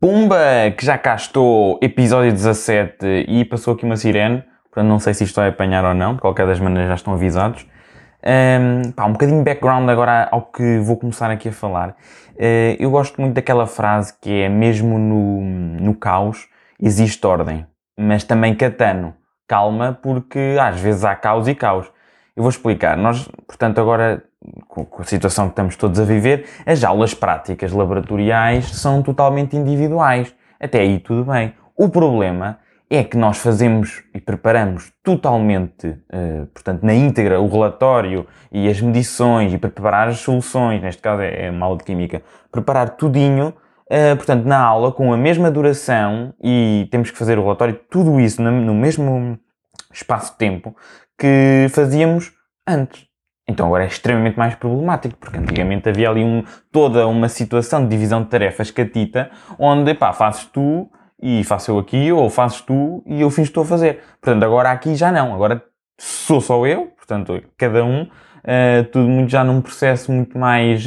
Pumba, que já cá estou, episódio 17, e passou aqui uma sirene, portanto não sei se isto vai apanhar ou não, de qualquer das maneiras já estão avisados. Um bocadinho de background agora ao que vou começar aqui a falar. Eu gosto muito daquela frase que é, mesmo no caos existe ordem, mas também Catano, calma, porque às vezes há caos e caos. Eu vou explicar, nós, portanto, agora, com a situação que estamos todos a viver, as aulas práticas laboratoriais são totalmente individuais. Até aí tudo bem. O problema é que nós fazemos e preparamos totalmente, portanto, na íntegra, o relatório e as medições e preparar as soluções, neste caso é uma aula de química, preparar tudinho, portanto, na aula, com a mesma duração, e temos que fazer o relatório, tudo isso no mesmo espaço-tempo que fazíamos antes. Então agora é extremamente mais problemático, porque antigamente havia ali toda uma situação de divisão de tarefas catita, onde, fazes tu e faço eu aqui, ou fazes tu e eu finjo que estou a fazer. Portanto, agora aqui já não. Agora sou só eu, portanto, cada um, tudo muito já num processo muito mais,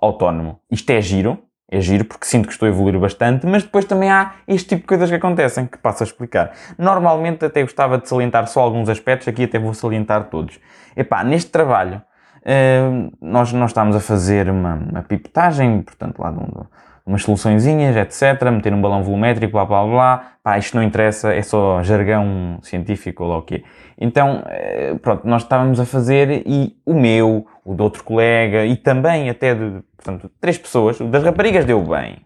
autónomo. Isto é giro. É giro porque sinto que estou a evoluir bastante, mas depois também há este tipo de coisas que acontecem, que passo a explicar. Normalmente até gostava de salientar só alguns aspectos, aqui até vou salientar todos. Neste trabalho, nós estávamos a fazer uma pipetagem, portanto, lá de umas soluçõezinhas, etc., meter um balão volumétrico, blá, blá, blá. Isto não interessa, é só jargão científico ou lá o quê. Então, nós estávamos a fazer e o do outro colega e também até de, portanto, 3 pessoas. O das raparigas deu bem.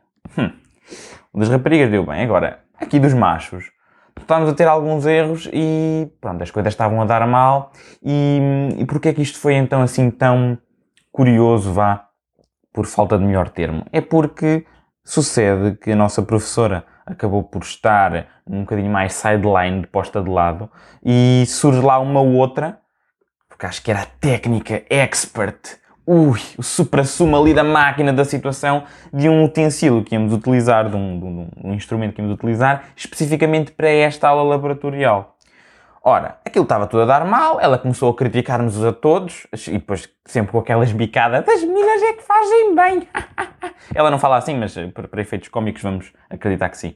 O das raparigas deu bem. Agora, aqui dos machos, estávamos a ter alguns erros e, as coisas estavam a dar mal. E porquê é que isto foi, então, assim tão curioso, por falta de melhor termo? É porque sucede que a nossa professora acabou por estar um bocadinho mais sideline, de posta de lado, e surge lá uma outra, porque acho que era a técnica expert, o supra-sumo ali da máquina da situação, de um utensílio que íamos utilizar, de um instrumento que íamos utilizar, especificamente para esta aula laboratorial. Ora, aquilo estava tudo a dar mal, ela começou a criticar-nos a todos, e depois sempre com aquelas bicadas, as meninas é que fazem bem. Ela não fala assim, mas para efeitos cómicos vamos acreditar que sim.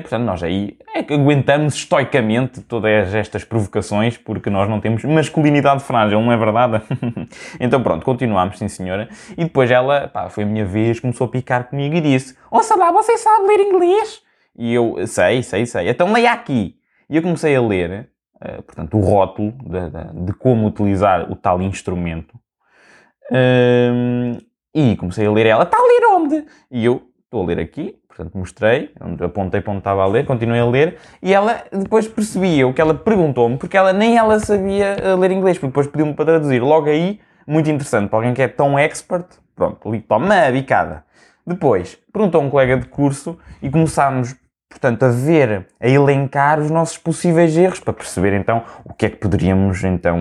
Portanto, nós aí é que aguentamos estoicamente todas estas provocações, porque nós não temos masculinidade frágil, não é verdade? Então pronto, continuámos, sim senhora. E depois ela, foi a minha vez, começou a picar comigo e disse, ouça lá, você sabe ler inglês? E eu, sei, então leia aqui. E eu comecei a ler, o rótulo de como utilizar o tal instrumento. E comecei a ler ela. Está a ler onde? E eu estou a ler aqui. Portanto, mostrei. Apontei para onde estava a ler. Continuei a ler. E ela, depois percebi eu que ela perguntou-me, porque nem ela sabia ler inglês. Porque depois pediu-me para traduzir. Logo aí, muito interessante. Para alguém que é tão expert, pronto, ali toma a bicada. Depois, perguntou a um colega de curso e começámos, portanto, a elencar os nossos possíveis erros, para perceber, então, o que é que poderíamos, então,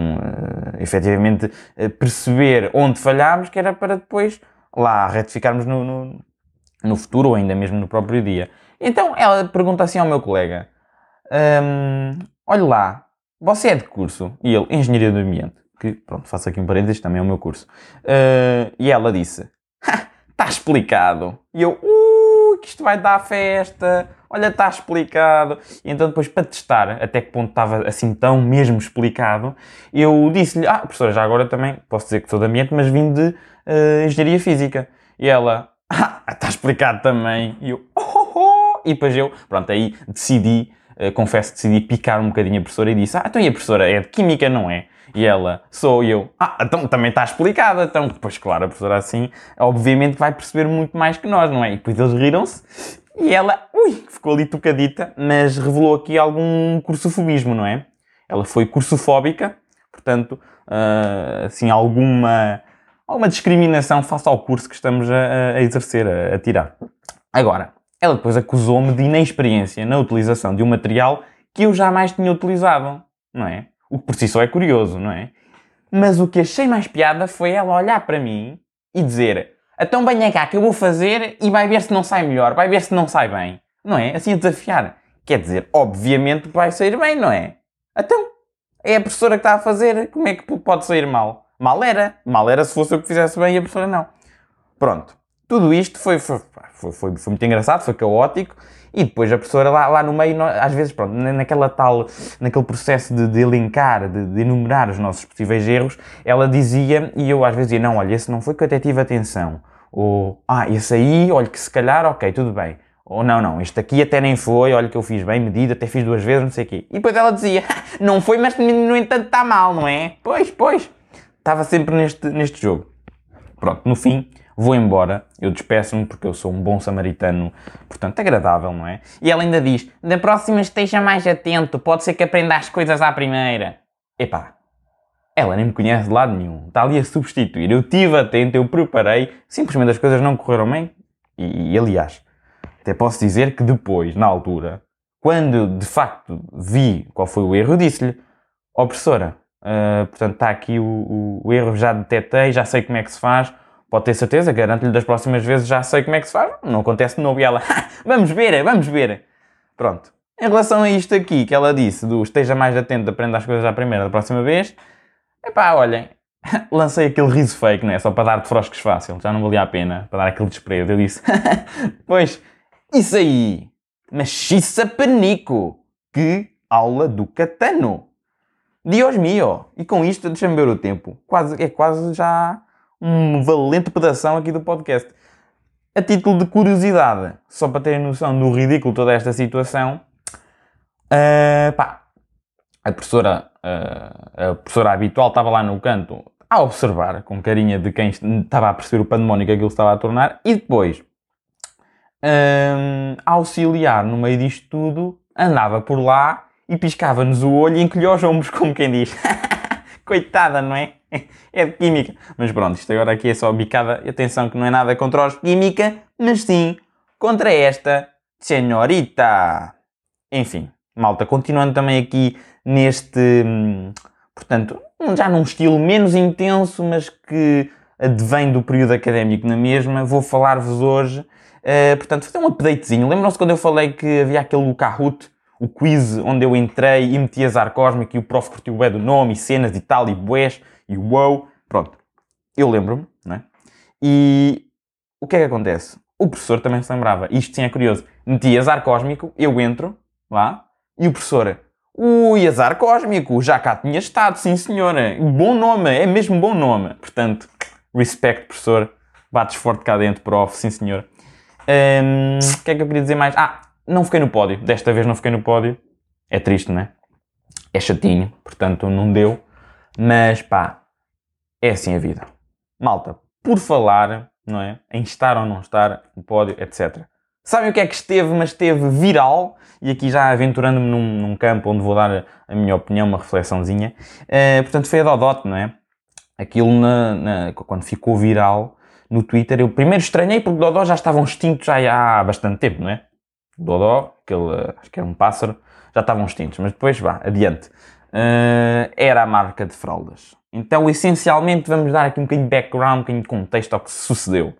efetivamente, perceber onde falhámos, que era para depois, lá, retificarmos no futuro, ou ainda mesmo no próprio dia. Então, ela pergunta assim ao meu colega, olha lá, você é de curso? E ele, Engenharia do Ambiente, que, faço aqui um parênteses, também é o meu curso. E ela disse, está explicado. E eu, que isto vai dar festa, olha, está explicado. E então depois, para testar até que ponto estava assim tão mesmo explicado, eu disse-lhe, professora, já agora também posso dizer que sou de ambiente, mas vim de engenharia física. E ela, está explicado também. E eu, E depois eu, aí decidi, decidi picar um bocadinho a professora e disse, então e a professora é de química, não é? E ela, sou eu. Então também está explicada. Então, pois claro, a professora assim, obviamente vai perceber muito mais que nós, não é? E depois eles riram-se e ela, ficou ali tocadita, mas revelou aqui algum cursofobismo, não é? Ela foi cursofóbica, portanto, assim, alguma discriminação face ao curso que estamos a exercer, a tirar. Agora, ela depois acusou-me de inexperiência na utilização de um material que eu jamais tinha utilizado, não é? O que por si só é curioso, não é? Mas o que achei mais piada foi ela olhar para mim e dizer, então venha cá que eu vou fazer e vai ver se não sai melhor, vai ver se não sai bem. Não é? Assim a desafiar. Quer dizer, obviamente vai sair bem, não é? Então, é a professora que está a fazer, como é que pode sair mal? Mal era se fosse eu que fizesse bem e a professora não. Pronto. Tudo isto foi muito engraçado, foi caótico, e depois a professora lá no meio, às vezes, pronto, naquele processo de elencar, de enumerar os nossos possíveis erros, ela dizia, e eu às vezes dizia, não, olha, esse não foi que eu até tive atenção, ou, esse aí, olha, que se calhar, ok, tudo bem, ou não, este aqui até nem foi, olha que eu fiz bem medido, até fiz 2 vezes, não sei o quê. E depois ela dizia, não foi, mas no entanto está mal, não é? Pois, estava sempre neste jogo. Pronto, no fim, vou embora, eu despeço-me porque eu sou um bom samaritano, portanto, agradável, não é? E ela ainda diz, da próxima esteja mais atento, pode ser que aprenda as coisas à primeira. Epá, ela nem me conhece de lado nenhum, está ali a substituir, eu estive atento, eu preparei, simplesmente as coisas não correram bem, e aliás, até posso dizer que depois, na altura, quando de facto vi qual foi o erro, eu disse-lhe, ó professora, portanto está aqui o erro, já detetei, já sei como é que se faz, pode ter certeza, garanto-lhe das próximas vezes já sei como é que se faz, não acontece de novo. E ela, vamos ver. Pronto, em relação a isto aqui que ela disse, do esteja mais atento, aprenda as coisas à primeira, da próxima vez, epá, olhem, lancei aquele riso fake, não é? Só para dar de frosques fácil, já não valia a pena, para dar aquele desprezo, eu disse, pois... Isso aí! Machiça panico! Que aula do Catano! Dios mio! E com isto, deixa-me ver o tempo. É quase já um valente pedação aqui do podcast. A título de curiosidade, só para terem noção do ridículo toda esta situação, a professora habitual estava lá no canto a observar, com carinha de quem estava a perceber o pandemónio que aquilo estava a tornar, e depois... auxiliar no meio disto tudo, andava por lá e piscava-nos o olho e encolhia os ombros, como quem diz. Coitada, não é? É de química. Mas pronto, isto agora aqui é só bicada. Atenção que não é nada contra os química, mas sim contra esta senhorita. Enfim, malta, continuando também aqui neste, portanto, já num estilo menos intenso, mas que advém do período académico na mesma, vou falar-vos hoje... portanto, fazer um updatezinho. Lembram-se quando eu falei que havia aquele Kahoot, o quiz onde eu entrei e meti azar cósmico e o prof curtiu bué do nome e cenas e tal e bués e wow. Pronto. Eu lembro-me, não é? E o que é que acontece? O professor também se lembrava. Isto sim é curioso. Meti azar cósmico, eu entro lá e o professor... Ui, azar cósmico, já cá tinha estado, sim senhora. Bom nome, é mesmo bom nome. Portanto, respect, professor. Bates forte cá dentro, prof, sim senhora. O que é que eu queria dizer mais? Não fiquei no pódio. Desta vez não fiquei no pódio. É triste, não é? É chatinho. Portanto, não deu. Mas, pá, é assim a vida. Malta, por falar, não é? Em estar ou não estar no pódio, etc. Sabem o que é que esteve, mas esteve viral? E aqui já aventurando-me num campo onde vou dar a minha opinião, uma reflexãozinha. Portanto, foi a Dodote, não é? Aquilo, quando ficou viral... No Twitter, eu primeiro estranhei porque Dodó já estavam extintos há bastante tempo, não é? Dodó, aquele, acho que era um pássaro, já estavam extintos, mas depois, adiante. Era a marca de fraldas. Então, essencialmente, vamos dar aqui um bocadinho de background, um bocadinho de contexto ao que se sucedeu.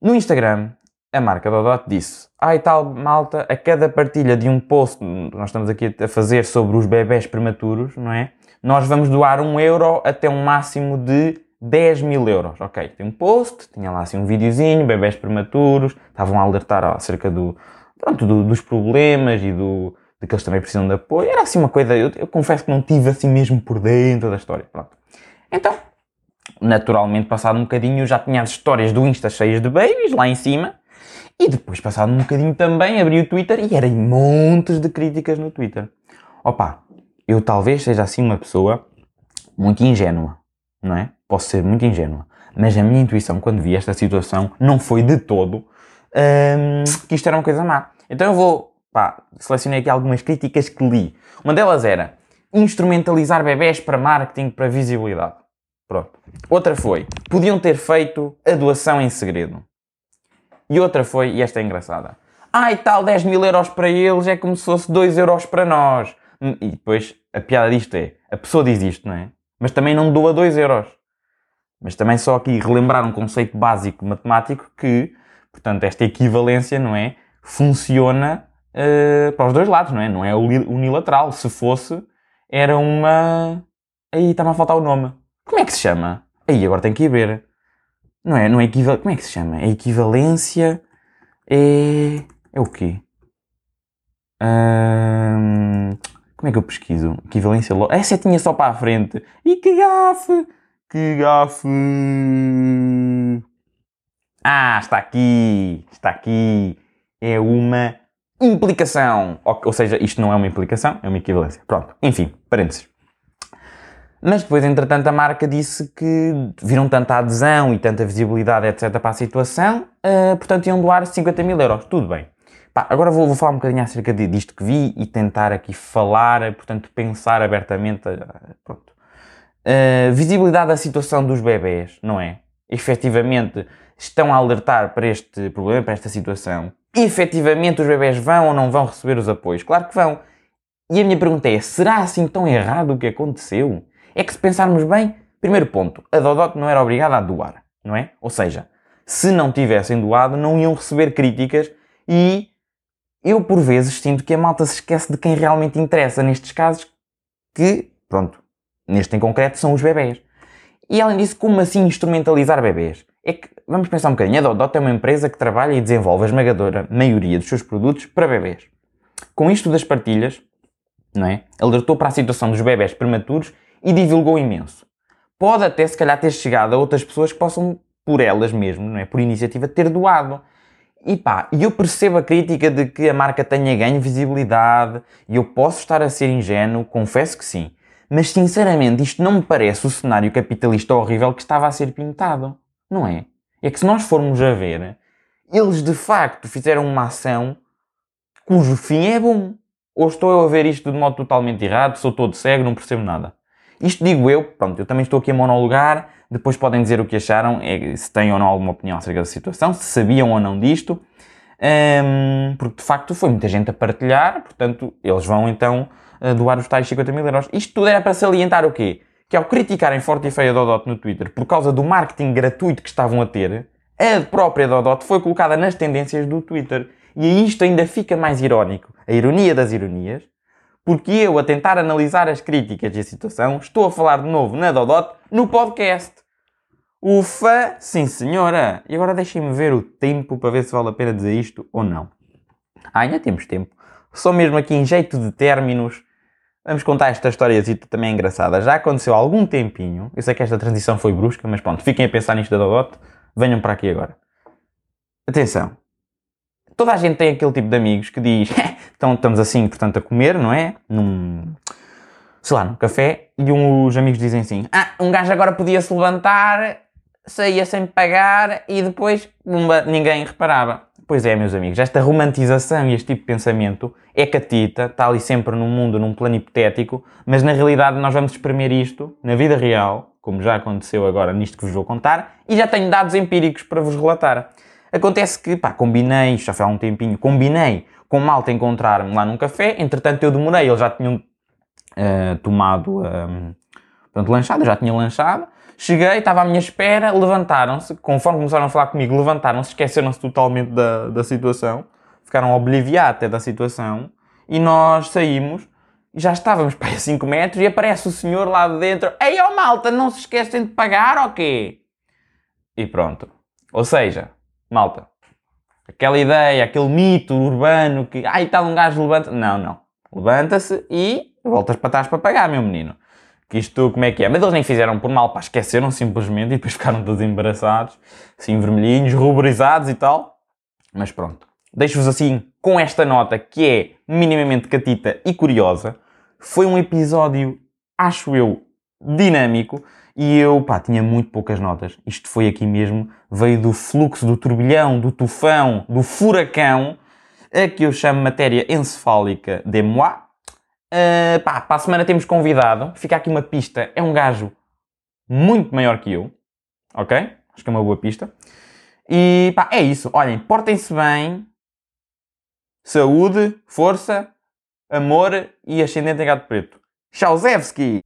No Instagram, a marca Dodó disse, tal malta, a cada partilha de um post, nós estamos aqui a fazer sobre os bebés prematuros, não é? Nós vamos doar €1 até um máximo de... 10 mil euros, ok, tem um post, tinha lá assim um videozinho, bebés prematuros, estavam a alertar acerca dos problemas e de que eles também precisam de apoio, era assim uma coisa, eu confesso que não tive assim mesmo por dentro da história, pronto. Então, naturalmente, passado um bocadinho, eu já tinha as histórias do Insta cheias de babies lá em cima, e depois, passado um bocadinho também, abri o Twitter e eram montes de críticas no Twitter. Opa, eu talvez seja assim uma pessoa muito ingênua, não é? Posso ser muito ingênua, mas a minha intuição, quando vi esta situação, não foi de todo que isto era uma coisa má. Então eu selecionei aqui algumas críticas que li. Uma delas era instrumentalizar bebés para marketing, para visibilidade. Pronto. Outra foi, podiam ter feito a doação em segredo. E outra foi, e esta é engraçada, 10 mil euros para eles é como se fosse 2 euros para nós. E depois, a piada disto é, a pessoa diz isto, não é? Mas também não doa 2 euros. Mas também só aqui relembrar um conceito básico matemático que, portanto, esta equivalência, não é, funciona para os dois lados, não é? Não é unilateral. Se fosse, era uma... Aí está-me a faltar o nome. Como é que se chama? Aí agora tenho que ir ver. Não é, não é equivalência. Como é que se chama? A equivalência é. É o quê? Como é que eu pesquiso? Equivalência lógica. Essa tinha só para a frente. E que gafe! Que gafe! Ah, está aqui! Está aqui! É uma implicação! Ou seja, isto não é uma implicação, é uma equivalência. Pronto, enfim, parênteses. Mas depois, entretanto, a marca disse que viram tanta adesão e tanta visibilidade, etc., para a situação, portanto, iam doar 50 mil euros. Tudo bem. Pá, agora vou falar um bocadinho acerca disto que vi e tentar aqui falar, portanto, pensar abertamente. Pronto. Visibilidade da situação dos bebés, não é? Efetivamente, estão a alertar para este problema, para esta situação. E, efetivamente, os bebés vão ou não vão receber os apoios? Claro que vão. E a minha pergunta é, será assim tão errado o que aconteceu? É que se pensarmos bem, primeiro ponto, a Dodot não era obrigada a doar, não é? Ou seja, se não tivessem doado, não iam receber críticas e eu por vezes sinto que a malta se esquece de quem realmente interessa nestes casos que, pronto, neste em concreto são os bebés. E além disso, como assim instrumentalizar bebés? É que, vamos pensar um bocadinho, a Dodot é uma empresa que trabalha e desenvolve a esmagadora maioria dos seus produtos para bebés. Com isto das partilhas, não é? Alertou para a situação dos bebés prematuros e divulgou imenso. Pode até, se calhar, ter chegado a outras pessoas que possam, por elas mesmo, não é? Por iniciativa, ter doado. E pá, eu percebo a crítica de que a marca tenha ganho visibilidade e eu posso estar a ser ingênuo, confesso que sim. Mas, sinceramente, isto não me parece o cenário capitalista horrível que estava a ser pintado, não é? É que se nós formos a ver, eles de facto fizeram uma ação cujo fim é bom. Ou estou eu a ver isto de modo totalmente errado, sou todo cego, não percebo nada. Isto digo eu, pronto, eu também estou aqui a monologar, depois podem dizer o que acharam, se têm ou não alguma opinião acerca da situação, se sabiam ou não disto, porque de facto foi muita gente a partilhar, portanto, eles vão então doar os tais 50 mil euros. Isto tudo era para salientar o quê? Que ao criticarem forte e feia a Dodot no Twitter por causa do marketing gratuito que estavam a ter, a própria Dodot foi colocada nas tendências do Twitter. E isto ainda fica mais irónico, a ironia das ironias, porque eu, a tentar analisar as críticas e a situação, estou a falar de novo na Dodot, no podcast. Ufa, sim senhora! E agora deixem-me ver o tempo para ver se vale a pena dizer isto ou não. Ah, ainda temos tempo. Só mesmo aqui em jeito de términos, vamos contar esta historiazita também engraçada. Já aconteceu há algum tempinho, eu sei que esta transição foi brusca, mas pronto, fiquem a pensar nisto da Dodot, venham para aqui agora. Atenção. Toda a gente tem aquele tipo de amigos que diz, então estamos assim, portanto, a comer, não é? Sei lá, num café, e os amigos dizem assim, um gajo agora podia-se levantar, saía sem pagar, e depois, ninguém reparava. Pois é, meus amigos, esta romantização e este tipo de pensamento é catita, está ali sempre num mundo, num plano hipotético, mas na realidade nós vamos espremer isto, na vida real, como já aconteceu agora nisto que vos vou contar, e já tenho dados empíricos para vos relatar. Acontece que, pá, combinei, já foi há um tempinho, combinei com malta encontrar-me lá num café, entretanto eu demorei, eles já tinham tomado, portanto, lanchado, eu já tinha lanchado, cheguei, estava à minha espera, levantaram-se, conforme começaram a falar comigo, levantaram-se, esqueceram-se totalmente da situação, ficaram obliviados até da situação, e nós saímos, já estávamos para 5 metros, e aparece o senhor lá de dentro, ei, ó malta, não se esquecem de pagar, ou quê? E pronto, ou seja... Malta, aquela ideia, aquele mito urbano que, está um gajo, levanta... Não. Levanta-se e voltas para trás para pagar, meu menino. Que isto, como é que é? Mas eles nem fizeram por mal, pá, esqueceram simplesmente e depois ficaram todos embaraçados, assim, vermelhinhos, ruborizados e tal. Mas pronto, deixo-vos assim com esta nota que é minimamente catita e curiosa. Foi um episódio, acho eu, dinâmico. E eu, tinha muito poucas notas. Isto foi aqui mesmo, veio do fluxo, do turbilhão, do tufão, do furacão, a que eu chamo matéria encefálica de moi. Para a semana temos convidado, fica aqui uma pista, é um gajo muito maior que eu, ok? Acho que é uma boa pista. E é isso, olhem, portem-se bem, saúde, força, amor e ascendente em gato preto. Tchauzewski!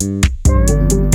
Thank you.